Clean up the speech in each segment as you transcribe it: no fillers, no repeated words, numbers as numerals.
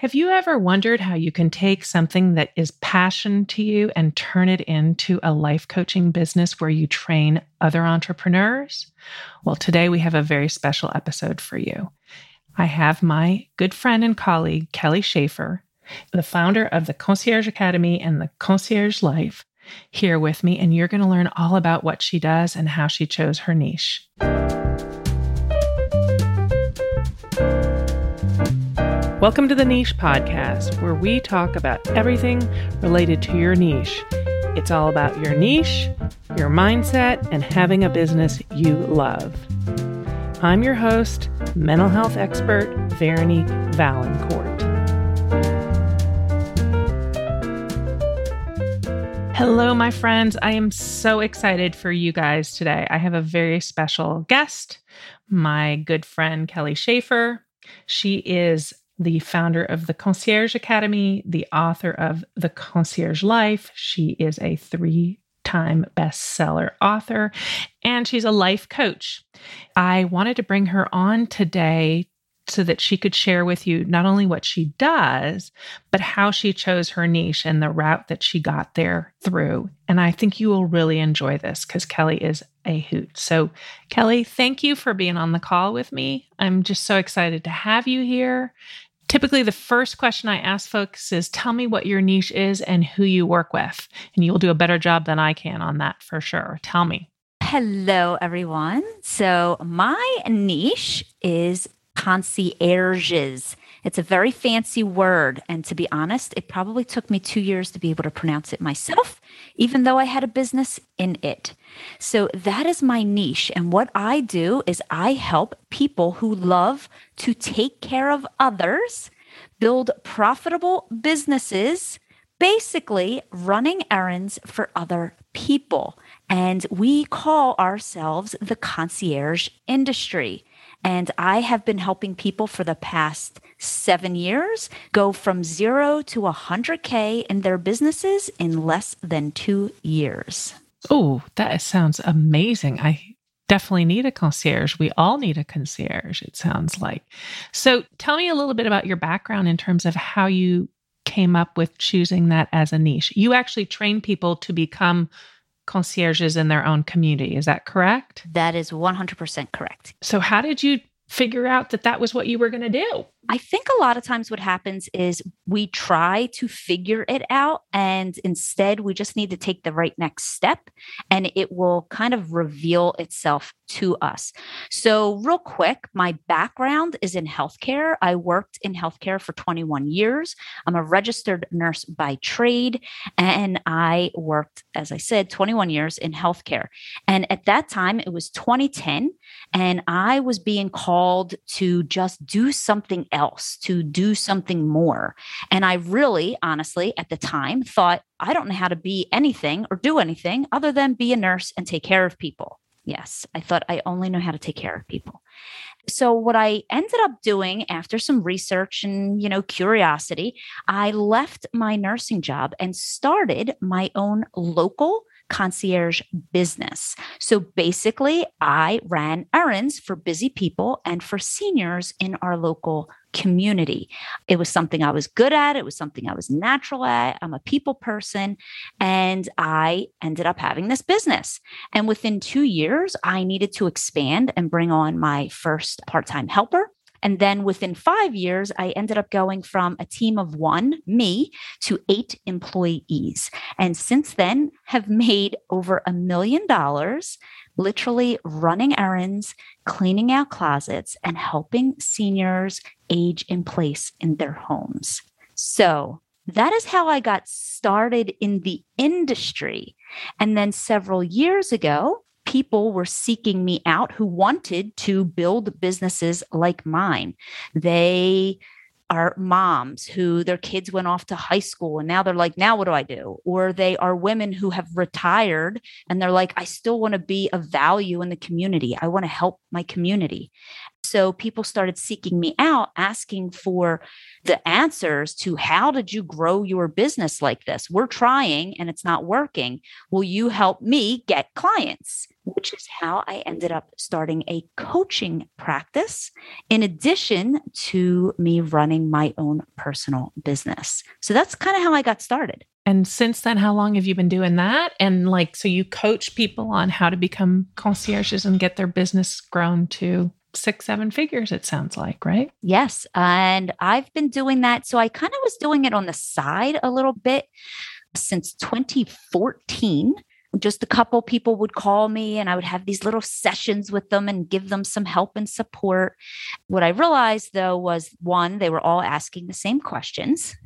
Have you ever wondered how you can take something that is passion to you and turn it into a life coaching business where you train other entrepreneurs? Well, today we have a very special episode for you. I have my good friend and colleague, Kelly Schaefer, the founder of the Concierge Academy and the Concierge Life, here with me, and you're going to learn all about what she does and how she chose her niche. Welcome to the Niche Podcast, where we talk about everything related to your niche. It's all about your niche, your mindset, and having a business you love. I'm your host, mental health expert, Veronique Valancourt. Hello, my friends. I am so excited for you guys today. I have a very special guest, my good friend, Kelly Schaefer. She is the founder of the Concierge Academy, the author of The Concierge Life. She is a 3-time bestseller author, and she's a life coach. I wanted to bring her on today so that she could share with you not only what she does, but how she chose her niche and the route that she got there through. And I think you will really enjoy this because Kelly is a hoot. So Kelly, thank you for being on the call with me. I'm just so excited to have you here. Typically, the first question I ask folks is, tell me what your niche is and who you work with. And you'll do a better job than I can on that for sure. Tell me. Hello, everyone. So my niche is concierges. It's a very fancy word. And to be honest, it probably took me 2 years to be able to pronounce it myself, even though I had a business in it. So that is my niche. And what I do is I help people who love to take care of others, build profitable businesses, basically running errands for other people. And we call ourselves the concierge industry. And I have been helping people for the past 7 years go from 0 to 100K in their businesses in less than 2 years. Oh, that sounds amazing. I definitely need a concierge. We all need a concierge, it sounds like. So tell me a little bit about your background in terms of how you came up with choosing that as a niche. You actually train people to become concierges in their own community. Is that correct? That is 100% correct. So how did you figure out that that was what you were going to do? I think a lot of times what happens is we try to figure it out, and instead we just need to take the right next step and it will kind of reveal itself to us. So real quick, my background is in healthcare. I worked in healthcare for 21 years. I'm a registered nurse by trade, and I worked, as I said, 21 years in healthcare. And at that time, it was 2010, and I was being called to just do something else, to do something more. And I really, honestly, at the time thought, I don't know how to be anything or do anything other than be a nurse and take care of people. Yes, I thought I only know how to take care of people. So what I ended up doing after some research and, curiosity, I left my nursing job and started my own local concierge business. So basically, I ran errands for busy people and for seniors in our local community. It was something I was good at. It was something I was natural at. I'm a people person. And I ended up having this business. And within 2 years, I needed to expand and bring on my first part-time helper. And then within 5 years, I ended up going from a team of 1, me, to 8 employees. And since then, have made over $1 million, literally running errands, cleaning out closets, and helping seniors age in place in their homes. So that is how I got started in the industry. And then several years ago, people were seeking me out who wanted to build businesses like mine. They are moms who their kids went off to high school and now they're like, now what do I do? Or they are women who have retired and they're like, I still want to be of value in the community. I want to help my community. So people started seeking me out, asking for the answers to how did you grow your business like this? We're trying and it's not working. Will you help me get clients? which is how I ended up starting a coaching practice in addition to me running my own personal business. So that's kind of how I got started. And since then, how long have you been doing that? And like, so you coach people on how to become concierges and get their business grown to 6-7 figures, it sounds like, right? Yes. And I've been doing that. So I kind of was doing it on the side a little bit since 2014. Just a couple people would call me and I would have these little sessions with them and give them some help and support. What I realized though was one, they were all asking the same questions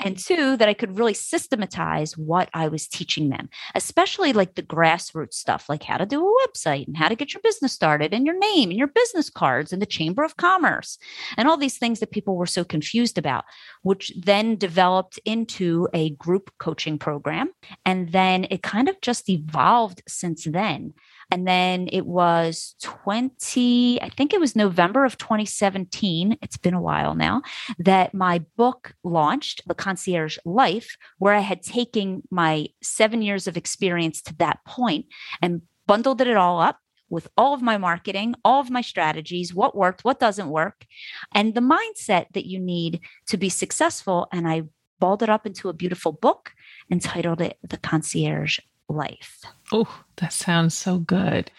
and two, that I could really systematize what I was teaching them, especially like the grassroots stuff, like how to do a website and how to get your business started and your name and your business cards and the Chamber of Commerce and all these things that people were so confused about, which then developed into a group coaching program. And then it kind of just evolved since then. And then it was November of 2017. It's been a while now that my book launched, The Concierge Life, where I had taken my 7 years of experience to that point and bundled it all up with all of my marketing, all of my strategies, what worked, what doesn't work, and the mindset that you need to be successful. And I balled it up into a beautiful book and titled it The Concierge Life. Oh, that sounds so good.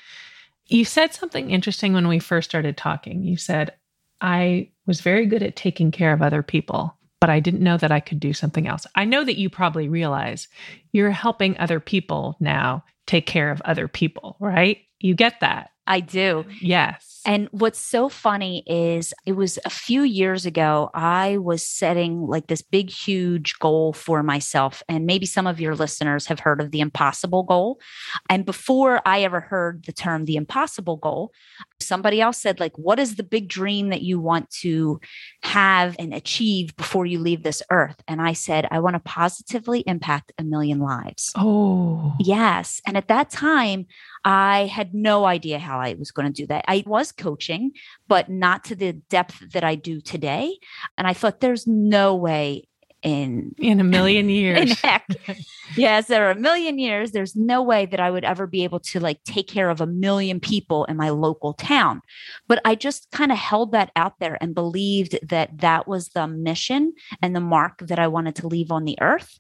You said something interesting when we first started talking. You said, I was very good at taking care of other people, but I didn't know that I could do something else. I know that you probably realize you're helping other people now take care of other people, right? You get that. I do. Yes. And what's so funny is it was a few years ago, I was setting like this big, huge goal for myself. And maybe some of your listeners have heard of the impossible goal. And before I ever heard the term the impossible goal, somebody else said, like, what is the big dream that you want to have and achieve before you leave this earth? And I said, I want to positively impact 1 million lives. Oh, yes. And at that time, I had no idea how I was going to do that. I was coaching, but not to the depth that I do today. And I thought there's no way in 1 million years. In heck. Yes, there are 1 million years. There's no way that I would ever be able to like take care of 1 million people in my local town. But I just kind of held that out there and believed that that was the mission and the mark that I wanted to leave on the earth.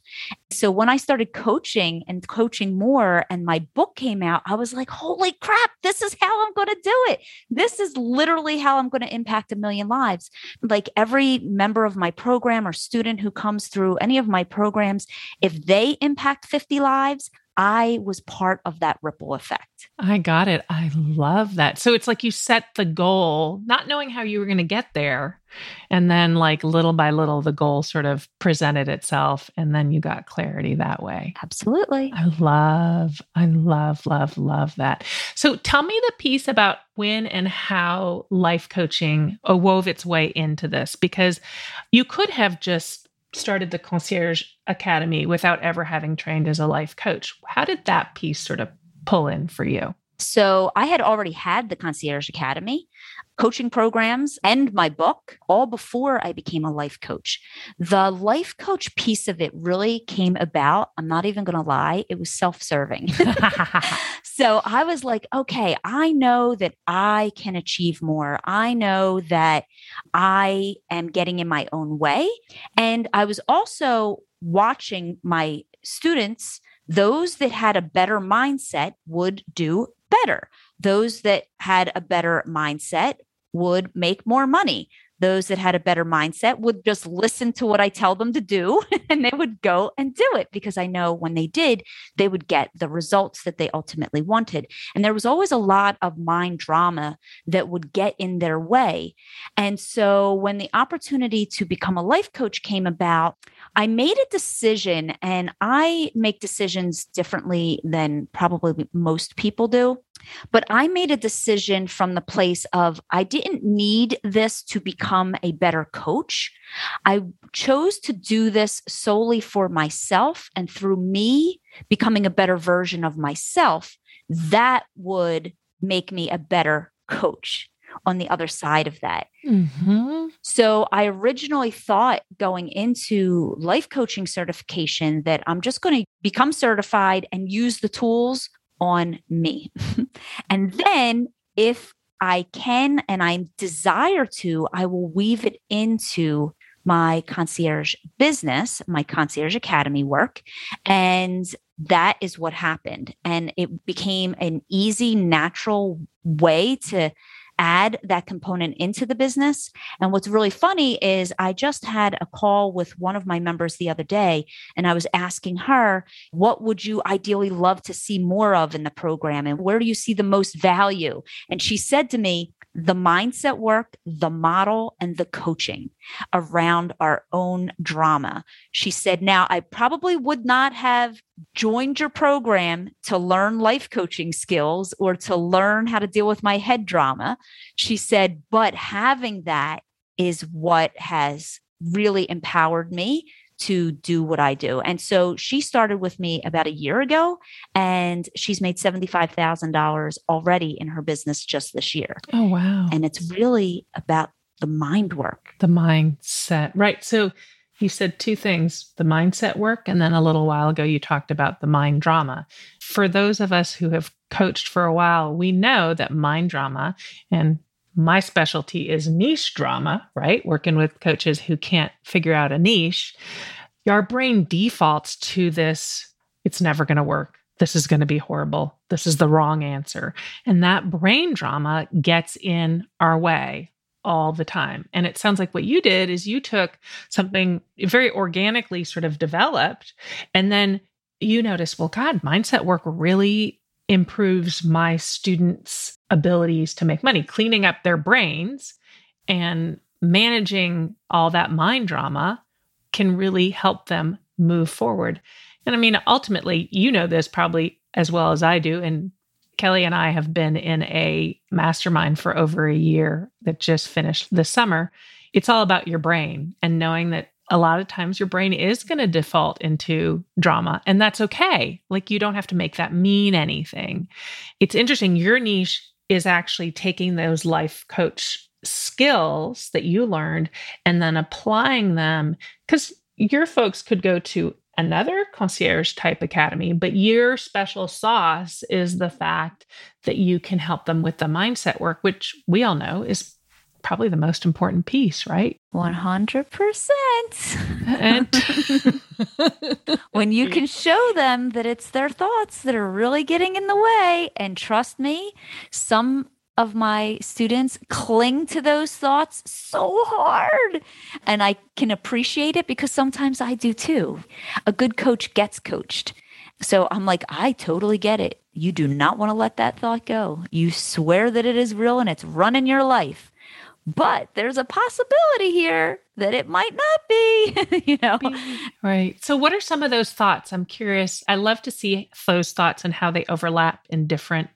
So when I started coaching and coaching more and my book came out, I was like, holy crap, this is how I'm going to do it. This is literally how I'm going to impact 1 million lives. Like every member of my program or student who comes through any of my programs, if they impact 50 lives, I was part of that ripple effect. I got it. I love that. So it's like you set the goal, not knowing how you were going to get there. And then like little by little, the goal sort of presented itself. And then you got clarity that way. Absolutely. I love that. So tell me the piece about when and how life coaching wove its way into this, because you could have just started the Concierge Academy without ever having trained as a life coach. How did that piece sort of pull in for you? So I had already had the Concierge Academy, coaching programs, and my book all before I became a life coach. The life coach piece of it really came about, I'm not even going to lie, it was self-serving. So I was like, okay, I know that I can achieve more. I know that I am getting in my own way. And I was also watching my students, those that had a better mindset would do better. Those that had a better mindset would make more money. Those that had a better mindset would just listen to what I tell them to do and they would go and do it because I know when they did, they would get the results that they ultimately wanted. And there was always a lot of mind drama that would get in their way. And so when the opportunity to become a life coach came about, I made a decision, and I make decisions differently than probably most people do. But I made a decision from the place of I didn't need this to become a better coach. I chose to do this solely for myself, and through me becoming a better version of myself, that would make me a better coach on the other side of that. Mm-hmm. So I originally thought going into life coaching certification that I'm just going to become certified and use the tools on me. And then if I can and I desire to, I will weave it into my concierge business, my Concierge Academy work. And that is what happened. And it became an easy, natural way to add that component into the business. And what's really funny is I just had a call with one of my members the other day, and I was asking her, what would you ideally love to see more of in the program? And where do you see the most value? And she said to me, the mindset work, the model, and the coaching around our own drama. She said, now, I probably would not have joined your program to learn life coaching skills or to learn how to deal with my head drama. She said, but having that is what has really empowered me to do what I do. And so she started with me about a year ago, and she's made $75,000 already in her business just this year. Oh, wow. And it's really about the mind work. The mindset. Right. So you said two things, the mindset work. And then a little while ago, you talked about the mind drama. For those of us who have coached for a while, we know that mind drama, and my specialty is niche drama, right? Working with coaches who can't figure out a niche. Our brain defaults to this, it's never going to work. This is going to be horrible. This is the wrong answer. And that brain drama gets in our way all the time. And it sounds like what you did is you took something very organically sort of developed, and then you noticed, well, God, mindset work really improves my students' abilities to make money, cleaning up their brains and managing all that mind drama can really help them move forward. And I mean, ultimately, you know this probably as well as I do. And Kelly and I have been in a mastermind for over a year that just finished this summer. It's all about your brain and knowing that a lot of times your brain is going to default into drama, and that's okay. Like, you don't have to make that mean anything. It's interesting. Your niche is actually taking those life coach skills that you learned and then applying them, because your folks could go to another concierge type academy, but your special sauce is the fact that you can help them with the mindset work, which we all know is probably the most important piece, right? 100%. When you can show them that it's their thoughts that are really getting in the way, and trust me, some of my students cling to those thoughts so hard. And I can appreciate it because sometimes I do too. A good coach gets coached. So I'm like, I totally get it. You do not want to let that thought go. You swear that it is real and it's running your life. But there's a possibility here that it might not be, you know? Right. So what are some of those thoughts? I'm curious. I love to see those thoughts and how they overlap in different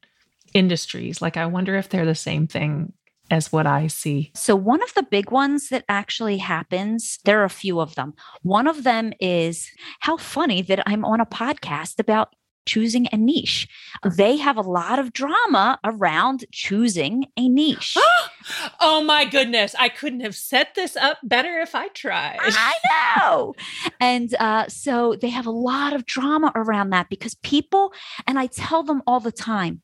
industries. Like, I wonder if they're the same thing as what I see. So one of the big ones that actually happens, there are a few of them. One of them is, how funny that I'm on a podcast about choosing a niche. They have a lot of drama around choosing a niche. Oh my goodness. I couldn't have set this up better if I tried. I know. And so they have a lot of drama around that because people, and I tell them all the time,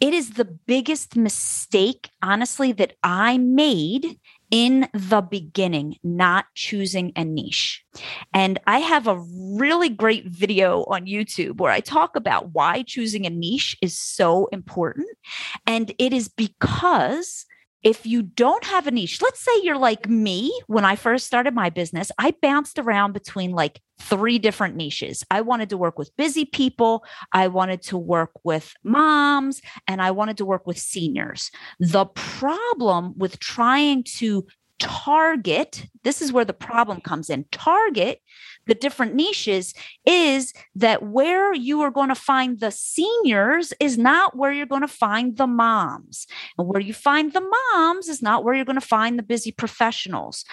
it is the biggest mistake, honestly, that I made in the beginning, not choosing a niche. And I have a really great video on YouTube where I talk about why choosing a niche is so important. And it is because if you don't have a niche, let's say you're like me, when I first started my business, I bounced around between like three different niches. I wanted to work with busy people, I wanted to work with moms, and I wanted to work with seniors. The problem with trying to target, this is where the problem comes in, target the different niches, is that where you are going to find the seniors is not where you're going to find the moms. And where you find the moms is not where you're going to find the busy professionals.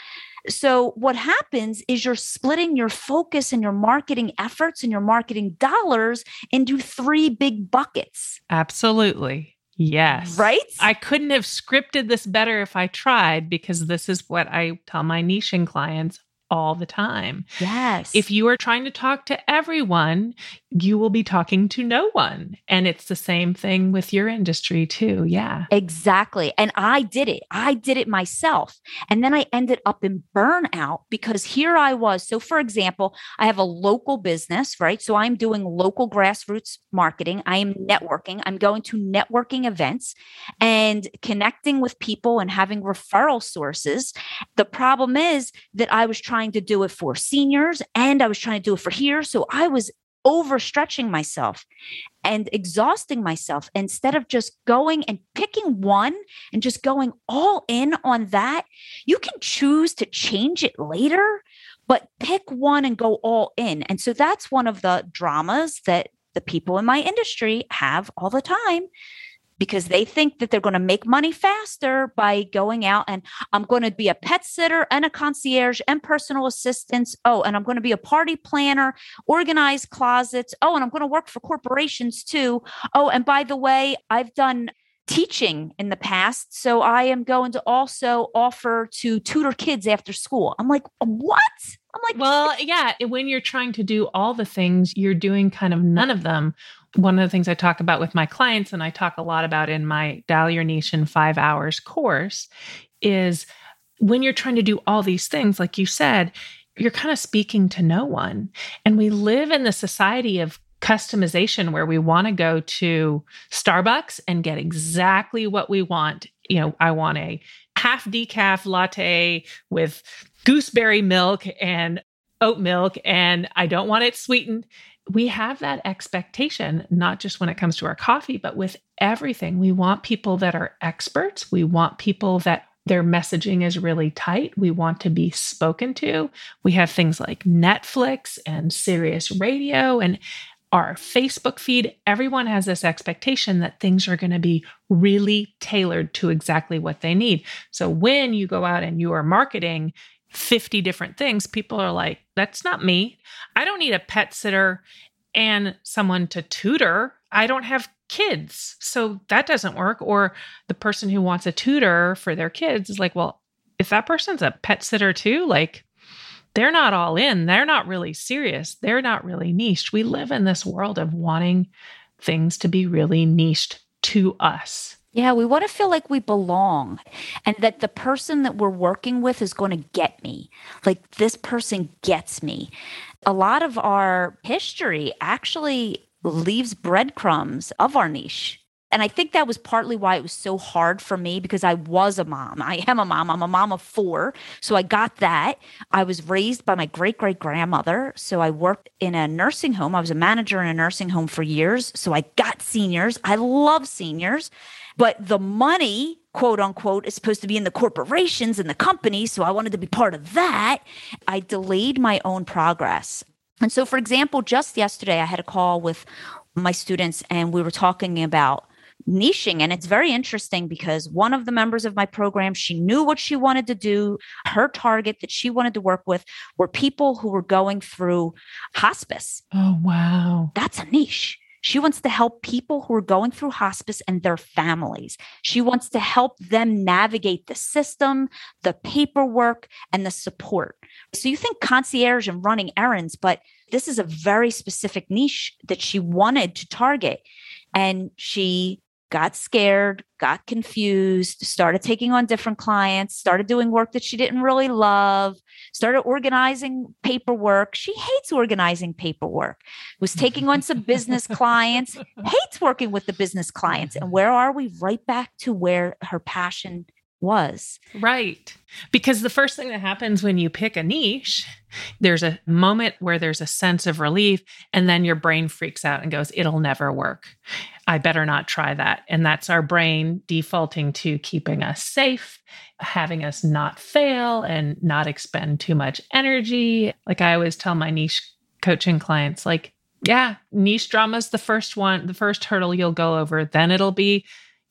So what happens is you're splitting your focus and your marketing efforts and your marketing dollars into three big buckets. Absolutely. Yes. Right? I couldn't have scripted this better if I tried, because this is what I tell my niching clients all the time. Yes. If you are trying to talk to everyone, you will be talking to no one. And it's the same thing with your industry too. Yeah, exactly. And I did it myself. And then I ended up in burnout because here I was. So for example, I have a local business, right? So I'm doing local grassroots marketing. I am networking. I'm going to networking events and connecting with people and having referral sources. The problem is that I was trying to do it for seniors and I was trying to do it for here. So I was overstretching myself and exhausting myself instead of just going and picking one and just going all in on that. You can choose to change it later, but pick one and go all in. And so that's one of the dramas that the people in my industry have all the time, because they think that they're going to make money faster by going out and I'm going to be a pet sitter and a concierge and personal assistants. Oh, and I'm going to be a party planner, organize closets. Oh, and I'm going to work for corporations too. Oh, and by the way, I've done teaching in the past. So I am going to also offer to tutor kids after school. I'm like, what? I'm like, well, yeah, when you're trying to do all the things, you're doing kind of none of them. One of the things I talk about with my clients, and I talk a lot about in my Dial Your Niche in 5 hours course, is when you're trying to do all these things, like you said, you're kind of speaking to no one. And we live in the society of customization where we want to go to Starbucks and get exactly what we want. You know, I want a half decaf latte with gooseberry milk and oat milk, and I don't want it sweetened. We have that expectation, not just when it comes to our coffee, but with everything. We want people that are experts. We want people that their messaging is really tight. We want to be spoken to. We have things like Netflix and Sirius Radio and our Facebook feed. Everyone has this expectation that things are going to be really tailored to exactly what they need. So when you go out and you are marketing 50 different things, people are like, that's not me. I don't need a pet sitter and someone to tutor. I don't have kids, so that doesn't work. Or the person who wants a tutor for their kids is like, well, if that person's a pet sitter too, like they're not all in. They're not really serious. They're not really niched. We live in this world of wanting things to be really niched to us. Yeah, we want to feel like we belong and that the person that we're working with is going to get me. Like this person gets me. A lot of our history actually leaves breadcrumbs of our niche. And I think that was partly why it was so hard for me, because I was a mom. I am a mom. I'm a mom of four. So I got that. I was raised by my great-great-grandmother. So I worked in a nursing home. I was a manager in a nursing home for years. So I got seniors. I love seniors. But the money, quote unquote, is supposed to be in the corporations and the companies. So I wanted to be part of that. I delayed my own progress. And so, for example, just yesterday, I had a call with my students and we were talking about niching. And it's very interesting because one of the members of my program, she knew what she wanted to do. Her target that she wanted to work with were people who were going through hospice. Oh, wow. That's a niche. She wants to help people who are going through hospice and their families. She wants to help them navigate the system, the paperwork, and the support. So you think concierge and running errands, but this is a very specific niche that she wanted to target. And she got scared, got confused, started taking on different clients, started doing work that she didn't really love, started organizing paperwork. She hates organizing paperwork, was taking on some business clients, hates working with the business clients. And where are we? Right back to where her passion was. Right. Because the first thing that happens when you pick a niche, there's a moment where there's a sense of relief, and then your brain freaks out and goes, it'll never work. I better not try that. And that's our brain defaulting to keeping us safe, having us not fail and not expend too much energy. Like I always tell my niche coaching clients, like, yeah, niche drama is the first one, the first hurdle you'll go over. Then it'll be,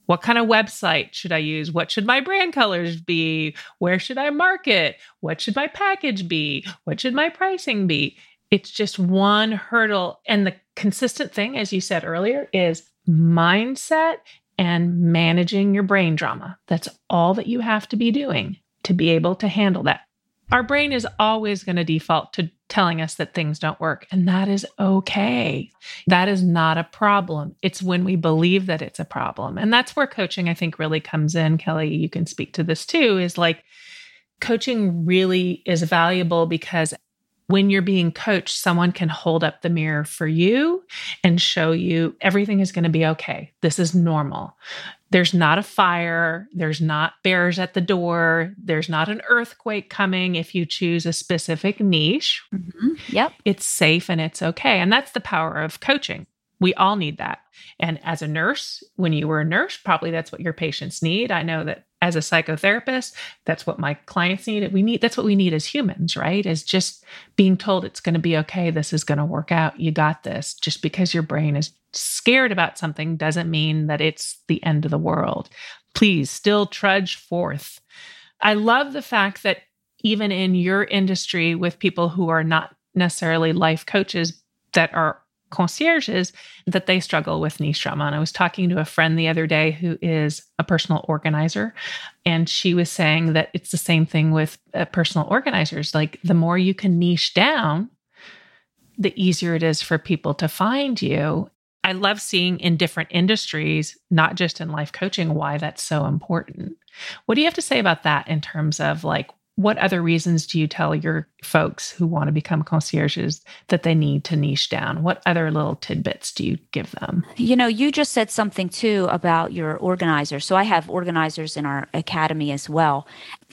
what kind of website should I use? What should my brand colors be? Where should I market? What should my package be? What should my pricing be? It's just one hurdle. And the consistent thing, as you said earlier, is mindset and managing your brain drama. That's all that you have to be doing to be able to handle that. Our brain is always going to default to telling us that things don't work. And that is okay. That is not a problem. It's when we believe that it's a problem. And that's where coaching, I think, really comes in. Kelly, you can speak to this too, is like coaching really is valuable because when you're being coached, someone can hold up the mirror for you and show you everything is going to be okay. This is normal. There's not a fire. There's not bears at the door. There's not an earthquake coming if you choose a specific niche. Mm-hmm. Yep. It's safe and it's okay. And that's the power of coaching. We all need that. And as a nurse, when you were a nurse, probably that's what your patients need. I know that as a psychotherapist, that's what my clients need. That's what we need as humans, right? Is just being told it's going to be okay. This is going to work out. You got this. Just because your brain is scared about something doesn't mean that it's the end of the world. Please still trudge forth. I love the fact that even in your industry with people who are not necessarily life coaches that are concierges, that they struggle with niche trauma. And I was talking to a friend the other day who is a personal organizer, and she was saying that it's the same thing with personal organizers. Like the more you can niche down, the easier it is for people to find you. I love seeing in different industries, not just in life coaching, why that's so important. What do you have to say about that in terms of like, what other reasons do you tell your folks who want to become concierges that they need to niche down? What other little tidbits do you give them? You know, you just said something too about your organizer. So I have organizers in our academy as well.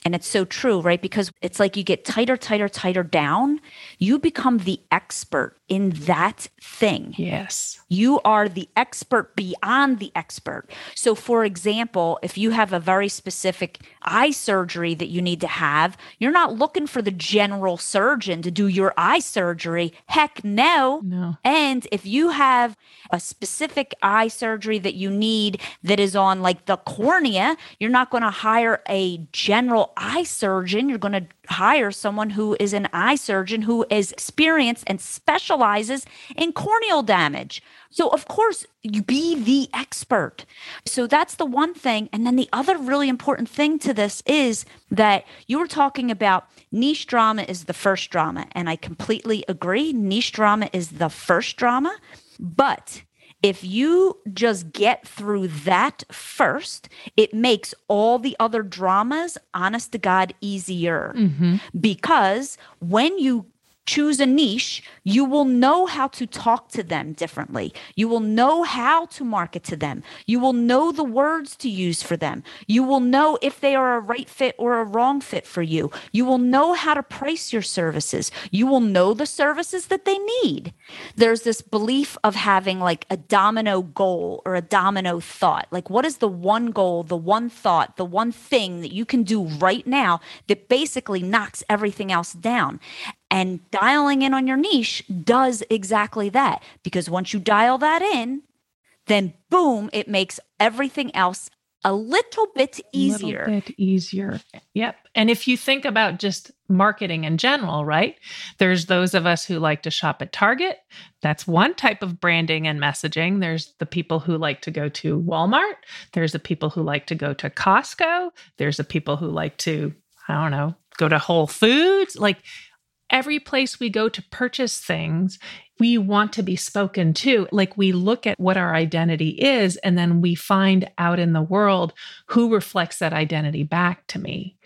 And it's so true, right? Because it's like you get tighter down. You become the expert in that thing. Yes. You are the expert beyond the expert. So for example, if you have a very specific eye surgery that you need to have, you're not looking for the general surgeon to do your eye surgery. Heck no. No. And if you have a specific eye surgery that you need that is on like the cornea, you're not going to hire a general eye surgeon. You're going to hire someone who is an eye surgeon who is experienced and specializes in corneal damage. So of course, you be the expert. So that's the one thing. And then the other really important thing to this is that you were talking about niche drama is the first drama. And I completely agree. Niche drama is the first drama. But if you just get through that first, it makes all the other dramas, honest to God, easier. Mm-hmm. Because when you choose a niche, you will know how to talk to them differently. You will know how to market to them. You will know the words to use for them. You will know if they are a right fit or a wrong fit for you. You will know how to price your services. You will know the services that they need. There's this belief of having like a domino goal or a domino thought. Like, what is the one goal, the one thought, the one thing that you can do right now that basically knocks everything else down? And dialing in on your niche does exactly that, because once you dial that in, then boom, it makes everything else a little bit easier. A little bit easier. Yep. And if you think about just marketing in general, right? There's those of us who like to shop at Target. That's one type of branding and messaging. There's the people who like to go to Walmart. There's the people who like to go to Costco. There's the people who like to, I don't know, go to Whole Foods. Like, every place we go to purchase things, we want to be spoken to. Like, we look at what our identity is, and then we find out in the world who reflects that identity back to me.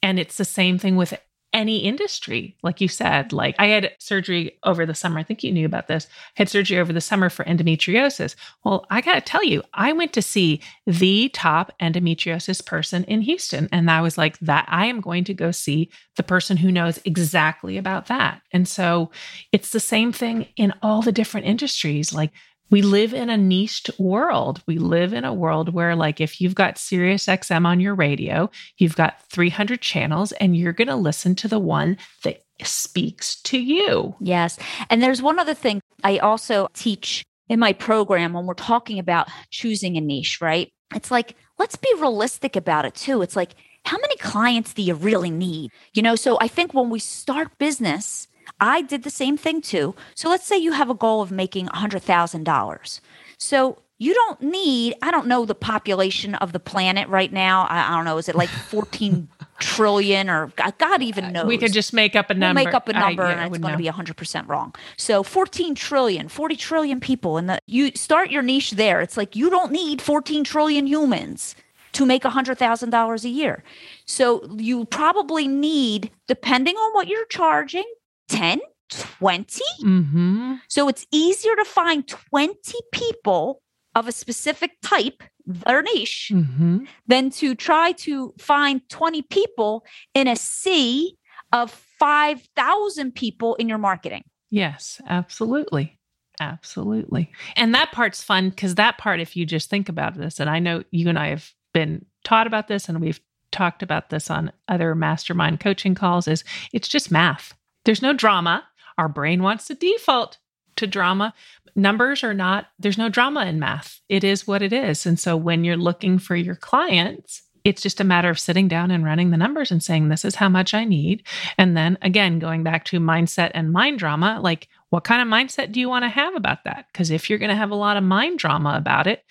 And it's the same thing with any industry. Like you said, like I had surgery over the summer. I think you knew about this. I had surgery over the summer for endometriosis. Well, I got to tell you, I went to see the top endometriosis person in Houston. And I was like, that I am going to go see the person who knows exactly about that. And so it's the same thing in all the different industries. Like, we live in a niched world. We live in a world where, like, if you've got Sirius XM on your radio, you've got 300 channels, and you're going to listen to the one that speaks to you. Yes. And there's one other thing I also teach in my program when we're talking about choosing a niche, right? It's like, let's be realistic about it too. It's like, how many clients do you really need? You know, so I think when we start business, I did the same thing too. So let's say you have a goal of making $100,000. So you don't need, I don't know the population of the planet right now. I don't know, is it like 14 trillion or God even knows. We could just make up a number. We'll make up a number and it's going to be 100% wrong. So 14 trillion, 40 trillion people. And you start your niche there. It's like you don't need 14 trillion humans to make $100,000 a year. So you probably need, depending on what you're charging, 10, 20. Mm-hmm. So it's easier to find 20 people of a specific type, their niche, mm-hmm. than to try to find 20 people in a sea of 5,000 people in your marketing. Yes, absolutely. Absolutely. And that part's fun because that part, if you just think about this, and I know you and I have been taught about this and we've talked about this on other mastermind coaching calls, is it's just math. There's no drama. Our brain wants to default to drama. Numbers are not, there's no drama in math. It is what it is. And so when you're looking for your clients, it's just a matter of sitting down and running the numbers and saying, this is how much I need. And then again, going back to mindset and mind drama, like what kind of mindset do you want to have about that? Because if you're going to have a lot of mind drama about it,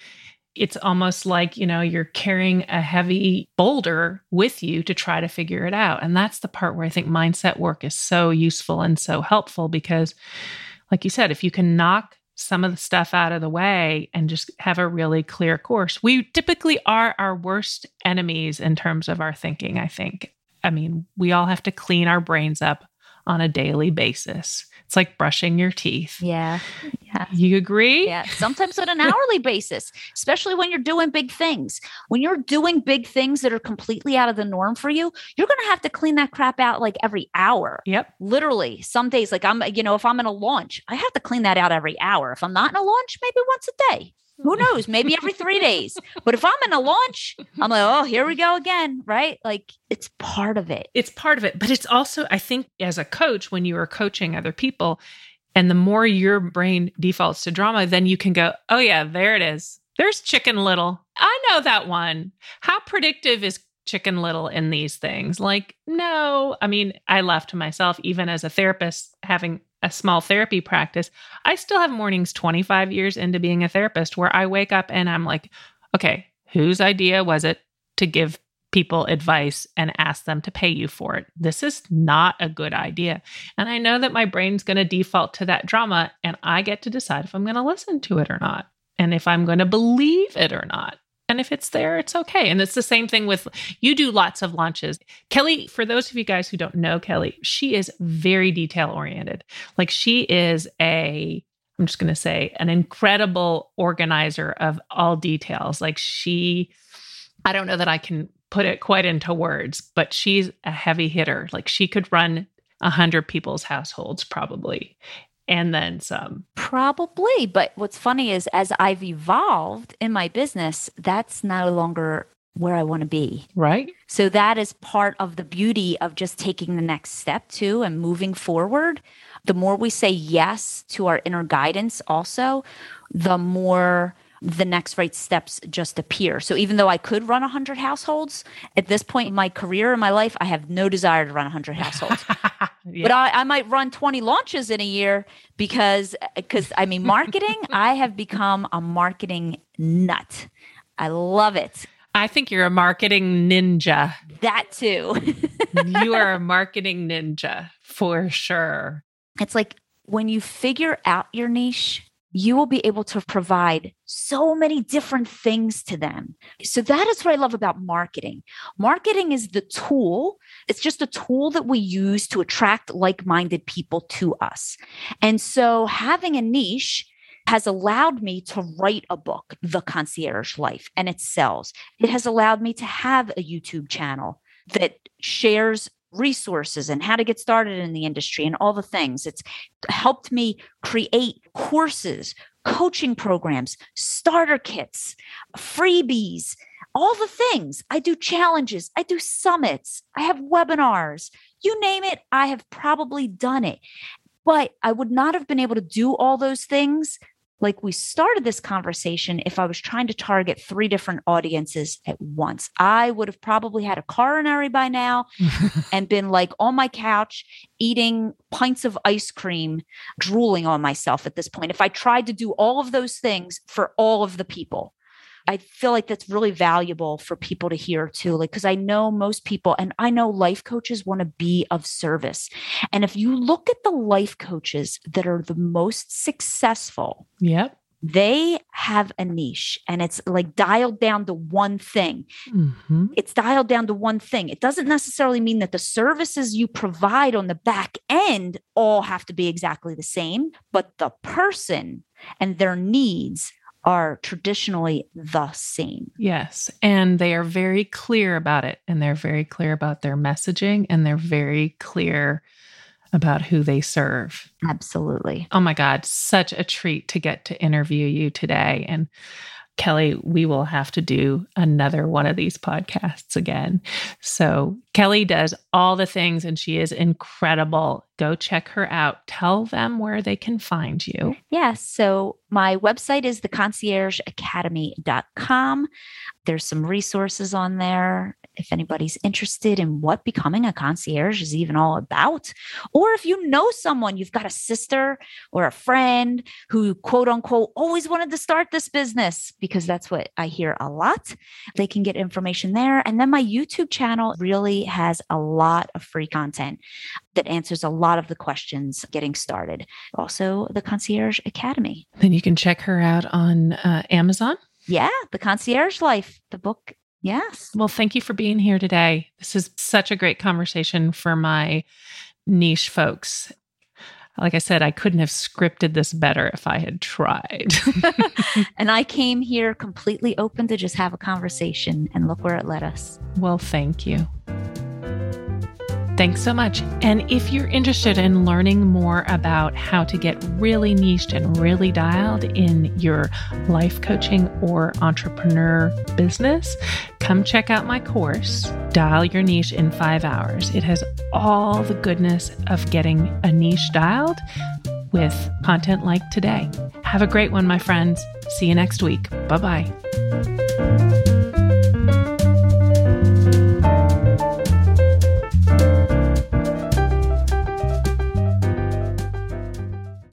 it's almost like, you know, you're carrying a heavy boulder with you to try to figure it out. And that's the part where I think mindset work is so useful and so helpful because, like you said, if you can knock some of the stuff out of the way and just have a really clear course, we typically are our worst enemies in terms of our thinking, I think. I mean, we all have to clean our brains up on a daily basis. It's like brushing your teeth. Yeah. Yeah. You agree? Yeah. Sometimes on an hourly basis, especially when you're doing big things. When you're doing big things that are completely out of the norm for you, you're going to have to clean that crap out like every hour. Yep. Literally, some days, like if I'm in a launch, I have to clean that out every hour. If I'm not in a launch, maybe once a day. Who knows? Maybe every 3 days. But if I'm in a launch, I'm like, oh, here we go again, right? Like it's part of it. It's part of it. But it's also, I think as a coach, when you are coaching other people and the more your brain defaults to drama, then you can go, oh yeah, there it is. There's Chicken Little. I know that one. How predictive is Chicken Little in these things? Like, no. I mean, I laugh to myself, even as a therapist, having a small therapy practice, I still have mornings 25 years into being a therapist where I wake up and I'm like, okay, whose idea was it to give people advice and ask them to pay you for it? This is not a good idea. And I know that my brain's going to default to that drama and I get to decide if I'm going to listen to it or not. And if I'm going to believe it or not. And if it's there, it's okay. And it's the same thing with, you do lots of launches. Kelly, for those of you guys who don't know Kelly, she is very detail oriented. Like she is an incredible organizer of all details. Like she, I don't know that I can put it quite into words, but she's a heavy hitter. Like she could run 100 people's households probably. And then some. Probably. But what's funny is as I've evolved in my business, that's no longer where I want to be. Right. So that is part of the beauty of just taking the next step too and moving forward. The more we say yes to our inner guidance also, the more the next right steps just appear. So even though I could run 100 households, at this point in my career, in my life, I have no desire to run 100 households. Yeah. But I might run 20 launches in a year because marketing, I have become a marketing nut. I love it. I think you're a marketing ninja. That too. You are a marketing ninja for sure. It's like when you figure out your niche, you will be able to provide so many different things to them. So that is what I love about marketing. Marketing is the tool. It's just a tool that we use to attract like-minded people to us. And so having a niche has allowed me to write a book, The Concierge Life, and it sells. It has allowed me to have a YouTube channel that shares resources and how to get started in the industry and all the things. It's helped me create courses, coaching programs, starter kits, freebies, all the things. I do challenges. I do summits. I have webinars. You name it, I have probably done it. But I would not have been able to do all those things like we started this conversation if I was trying to target 3 different audiences at once. I would have probably had a coronary by now and been like on my couch, eating pints of ice cream, drooling on myself at this point, if I tried to do all of those things for all of the people. I feel like that's really valuable for people to hear too. Like, cause I know most people, and I know life coaches want to be of service. And if you look at the life coaches that are the most successful, yep, they have a niche, and it's like dialed down to one thing. Mm-hmm. It's dialed down to one thing. It doesn't necessarily mean that the services you provide on the back end all have to be exactly the same, but the person and their needs are traditionally the same. Yes. And they are very clear about it. And they're very clear about their messaging. And they're very clear about who they serve. Absolutely. Oh my God. Such a treat to get to interview you today. And Kelly, we will have to do another one of these podcasts again. So Kelly does all the things, and she is incredible. Go check her out. Tell them where they can find you. Yes. Yeah, so my website is theconciergeacademy.com. There's some resources on there if anybody's interested in what becoming a concierge is even all about, or if you know someone, you've got a sister or a friend who, quote unquote, always wanted to start this business, because that's what I hear a lot. They can get information there. And then my YouTube channel really has a lot of free content that answers a lot of the questions getting started. Also, the Concierge Academy. Then you can check her out on Amazon. Yeah, The Concierge Life, the book. Yes. Well, thank you for being here today. This is such a great conversation for my niche folks. Like I said, I couldn't have scripted this better if I had tried. And I came here completely open to just have a conversation, and look where it led us. Well, thank you. Thanks so much. And if you're interested in learning more about how to get really niched and really dialed in your life coaching or entrepreneur business, come check out my course, Dial Your Niche in 5 hours. It has all the goodness of getting a niche dialed with content like today. Have a great one, my friends. See you next week. Bye-bye.